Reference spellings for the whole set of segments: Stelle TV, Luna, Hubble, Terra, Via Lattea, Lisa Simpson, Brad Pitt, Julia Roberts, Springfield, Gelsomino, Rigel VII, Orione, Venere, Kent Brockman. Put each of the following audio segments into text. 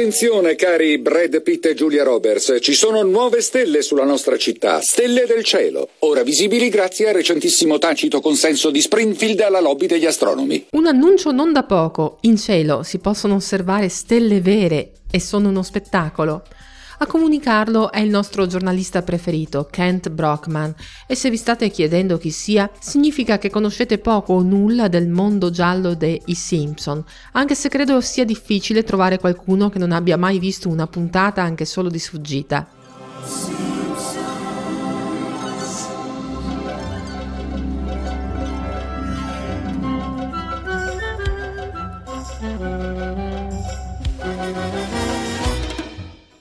Attenzione cari Brad Pitt e Julia Roberts, ci sono nuove stelle sulla nostra città, stelle del cielo, ora visibili grazie al recentissimo tacito consenso di Springfield alla lobby degli astronomi. Un annuncio non da poco, in cielo si possono osservare stelle vere e sono uno spettacolo. A comunicarlo è il nostro giornalista preferito, Kent Brockman, e se vi state chiedendo chi sia, significa che conoscete poco o nulla del mondo giallo dei Simpson, anche se credo sia difficile trovare qualcuno che non abbia mai visto una puntata anche solo di sfuggita.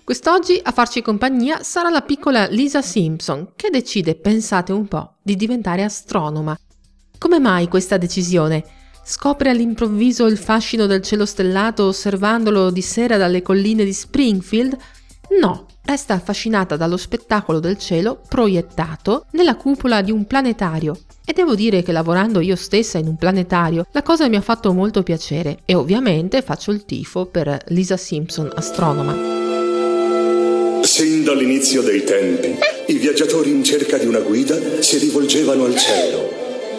Quest'oggi a farci compagnia sarà la piccola Lisa Simpson, che decide, pensate un po', di diventare astronoma. Come mai questa decisione? Scopre all'improvviso il fascino del cielo stellato osservandolo di sera dalle colline di Springfield? No, resta affascinata dallo spettacolo del cielo proiettato nella cupola di un planetario. E devo dire che lavorando io stessa in un planetario, la cosa mi ha fatto molto piacere e ovviamente faccio il tifo per Lisa Simpson, astronoma. Sin dall'inizio dei tempi, i viaggiatori in cerca di una guida si rivolgevano al cielo.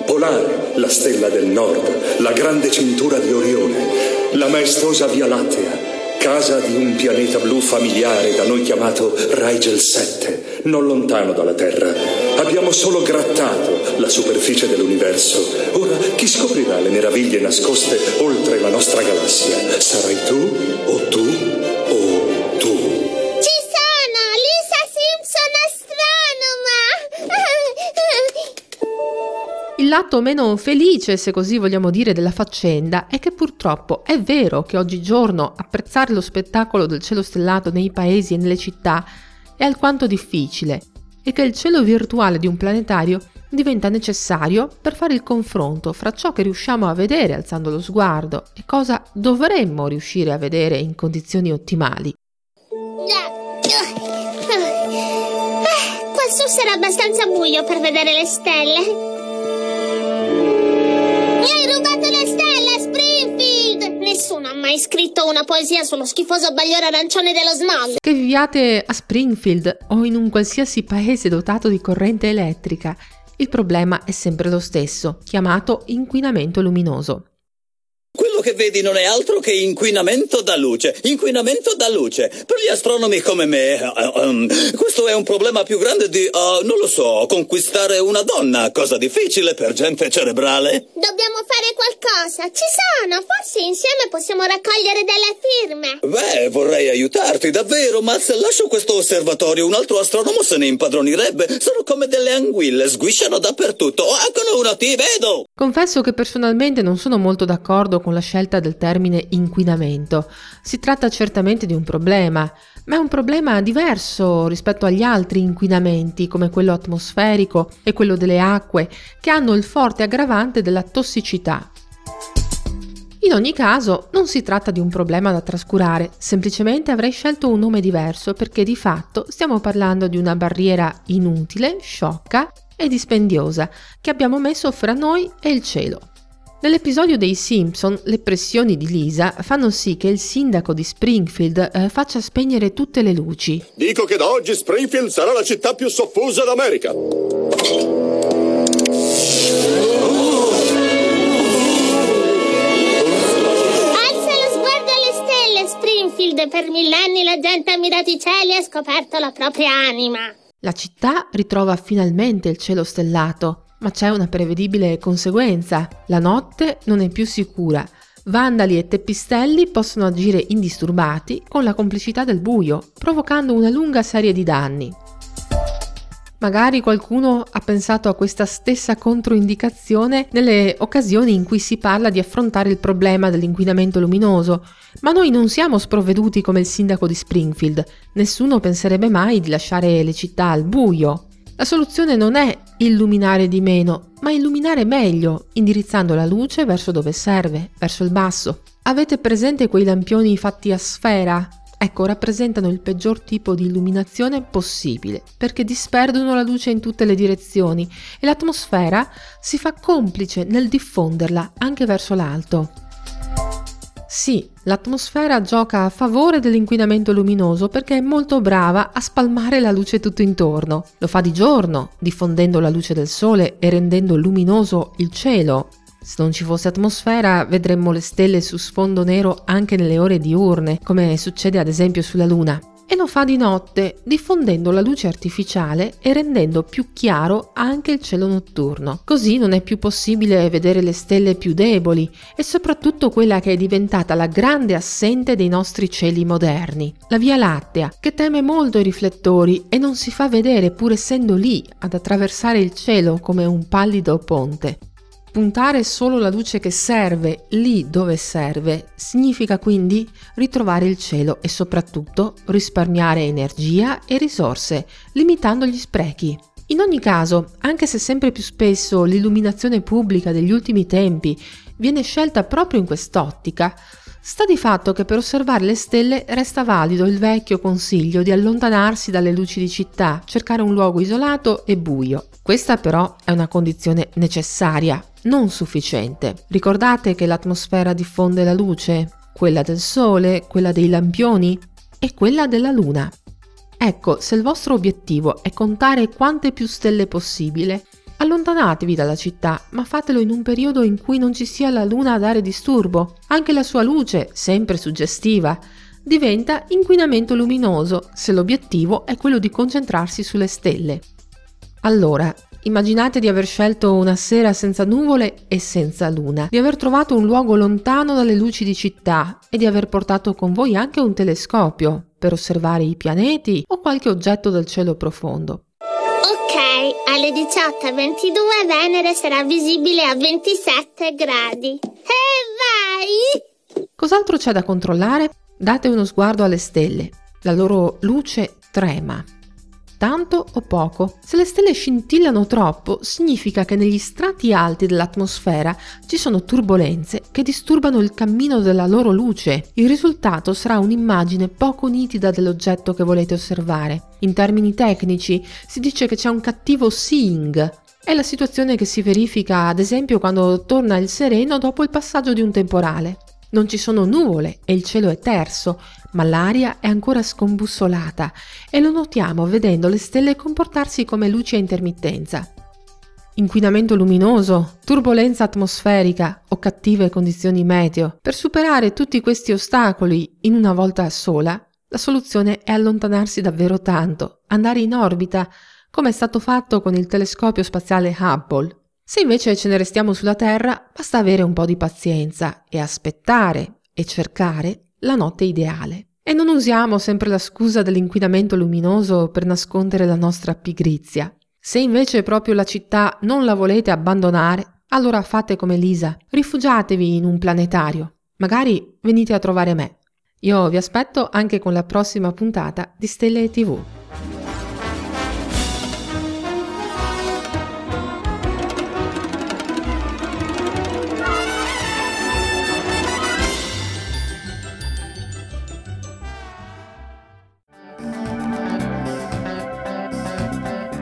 Polare, la stella del nord, la grande cintura di Orione, la maestosa Via Lattea, casa di un pianeta blu familiare da noi chiamato Rigel VII, non lontano dalla Terra. Abbiamo solo grattato la superficie dell'universo. Ora, chi scoprirà le meraviglie nascoste oltre la nostra galassia? Sarai tu o tu o tu? Il lato meno felice, se così vogliamo dire, della faccenda è che purtroppo è vero che oggigiorno apprezzare lo spettacolo del cielo stellato nei paesi e nelle città è alquanto difficile e che il cielo virtuale di un planetario diventa necessario per fare il confronto fra ciò che riusciamo a vedere alzando lo sguardo e cosa dovremmo riuscire a vedere in condizioni ottimali. Quassù sarà abbastanza buio per vedere le stelle. Hai scritto una poesia sullo schifoso bagliore arancione dello smog. Che viviate a Springfield o in un qualsiasi paese dotato di corrente elettrica, il problema è sempre lo stesso, chiamato inquinamento luminoso. Quello che vedi non è altro che inquinamento da luce. Per gli astronomi come me, questo è un problema più grande di, non lo so, conquistare una donna, cosa difficile per gente cerebrale. Dobbiamo fare qualcosa, ci sono, forse insieme possiamo raccogliere delle firme. Beh, vorrei aiutarti, davvero, ma se lascio questo osservatorio un altro astronomo se ne impadronirebbe. Sono come delle anguille, sguisciano dappertutto, eccolo uno, ti vedo! Confesso che personalmente non sono molto d'accordo con la scelta del termine inquinamento. Si tratta certamente di un problema, ma è un problema diverso rispetto agli altri inquinamenti come quello atmosferico e quello delle acque, che hanno il forte aggravante della tossicità. In ogni caso, non si tratta di un problema da trascurare, semplicemente avrei scelto un nome diverso perché di fatto stiamo parlando di una barriera inutile, sciocca e dispendiosa che abbiamo messo fra noi e il cielo. Nell'episodio dei Simpson, le pressioni di Lisa fanno sì che il sindaco di Springfield faccia spegnere tutte le luci. Dico che da oggi Springfield sarà la città più soffusa d'America. Alza lo sguardo alle stelle, Springfield. Per millenni la gente ha ammirato i cieli e ha scoperto la propria anima. La città ritrova finalmente il cielo stellato. Ma c'è una prevedibile conseguenza. La notte non è più sicura. Vandali e teppistelli possono agire indisturbati con la complicità del buio, provocando una lunga serie di danni. Magari qualcuno ha pensato a questa stessa controindicazione nelle occasioni in cui si parla di affrontare il problema dell'inquinamento luminoso, ma noi non siamo sprovveduti come il sindaco di Springfield. Nessuno penserebbe mai di lasciare le città al buio. La soluzione non è illuminare di meno, ma illuminare meglio, indirizzando la luce verso dove serve, verso il basso. Avete presente quei lampioni fatti a sfera? Ecco, rappresentano il peggior tipo di illuminazione possibile, perché disperdono la luce in tutte le direzioni e l'atmosfera si fa complice nel diffonderla anche verso l'alto. Sì, l'atmosfera gioca a favore dell'inquinamento luminoso perché è molto brava a spalmare la luce tutto intorno. Lo fa di giorno, diffondendo la luce del sole e rendendo luminoso il cielo. Se non ci fosse atmosfera, vedremmo le stelle su sfondo nero anche nelle ore diurne, come succede ad esempio sulla Luna. E lo fa di notte, diffondendo la luce artificiale e rendendo più chiaro anche il cielo notturno. Così non è più possibile vedere le stelle più deboli e soprattutto quella che è diventata la grande assente dei nostri cieli moderni, la Via Lattea, che teme molto i riflettori e non si fa vedere pur essendo lì ad attraversare il cielo come un pallido ponte. Puntare solo la luce che serve, lì dove serve, significa quindi ritrovare il cielo e soprattutto risparmiare energia e risorse, limitando gli sprechi. In ogni caso, anche se sempre più spesso l'illuminazione pubblica degli ultimi tempi viene scelta proprio in quest'ottica, sta di fatto che per osservare le stelle resta valido il vecchio consiglio di allontanarsi dalle luci di città, cercare un luogo isolato e buio. Questa però è una condizione necessaria, non sufficiente. Ricordate che l'atmosfera diffonde la luce, quella del sole, quella dei lampioni e quella della luna. Ecco, se il vostro obiettivo è contare quante più stelle possibile, allontanatevi dalla città, ma fatelo in un periodo in cui non ci sia la luna a dare disturbo. Anche la sua luce, sempre suggestiva, diventa inquinamento luminoso se l'obiettivo è quello di concentrarsi sulle stelle. Allora, immaginate di aver scelto una sera senza nuvole e senza luna, di aver trovato un luogo lontano dalle luci di città e di aver portato con voi anche un telescopio per osservare i pianeti o qualche oggetto del cielo profondo. Ok, alle 18:22 Venere sarà visibile a 27 gradi. E vai! Cos'altro c'è da controllare? Date uno sguardo alle stelle. La loro luce trema. Tanto o poco. Se le stelle scintillano troppo, significa che negli strati alti dell'atmosfera ci sono turbolenze che disturbano il cammino della loro luce. Il risultato sarà un'immagine poco nitida dell'oggetto che volete osservare. In termini tecnici si dice che c'è un cattivo seeing. È la situazione che si verifica ad esempio quando torna il sereno dopo il passaggio di un temporale. Non ci sono nuvole e il cielo è terso, ma l'aria è ancora scombussolata e lo notiamo vedendo le stelle comportarsi come luci a intermittenza. Inquinamento luminoso, turbolenza atmosferica o cattive condizioni meteo. Per superare tutti questi ostacoli in una volta sola, la soluzione è allontanarsi davvero tanto, andare in orbita, come è stato fatto con il telescopio spaziale Hubble. Se invece ce ne restiamo sulla Terra, basta avere un po' di pazienza e aspettare e cercare la notte ideale. E non usiamo sempre la scusa dell'inquinamento luminoso per nascondere la nostra pigrizia. Se invece proprio la città non la volete abbandonare, allora fate come Lisa, rifugiatevi in un planetario. Magari venite a trovare me. Io vi aspetto anche con la prossima puntata di Stelle TV.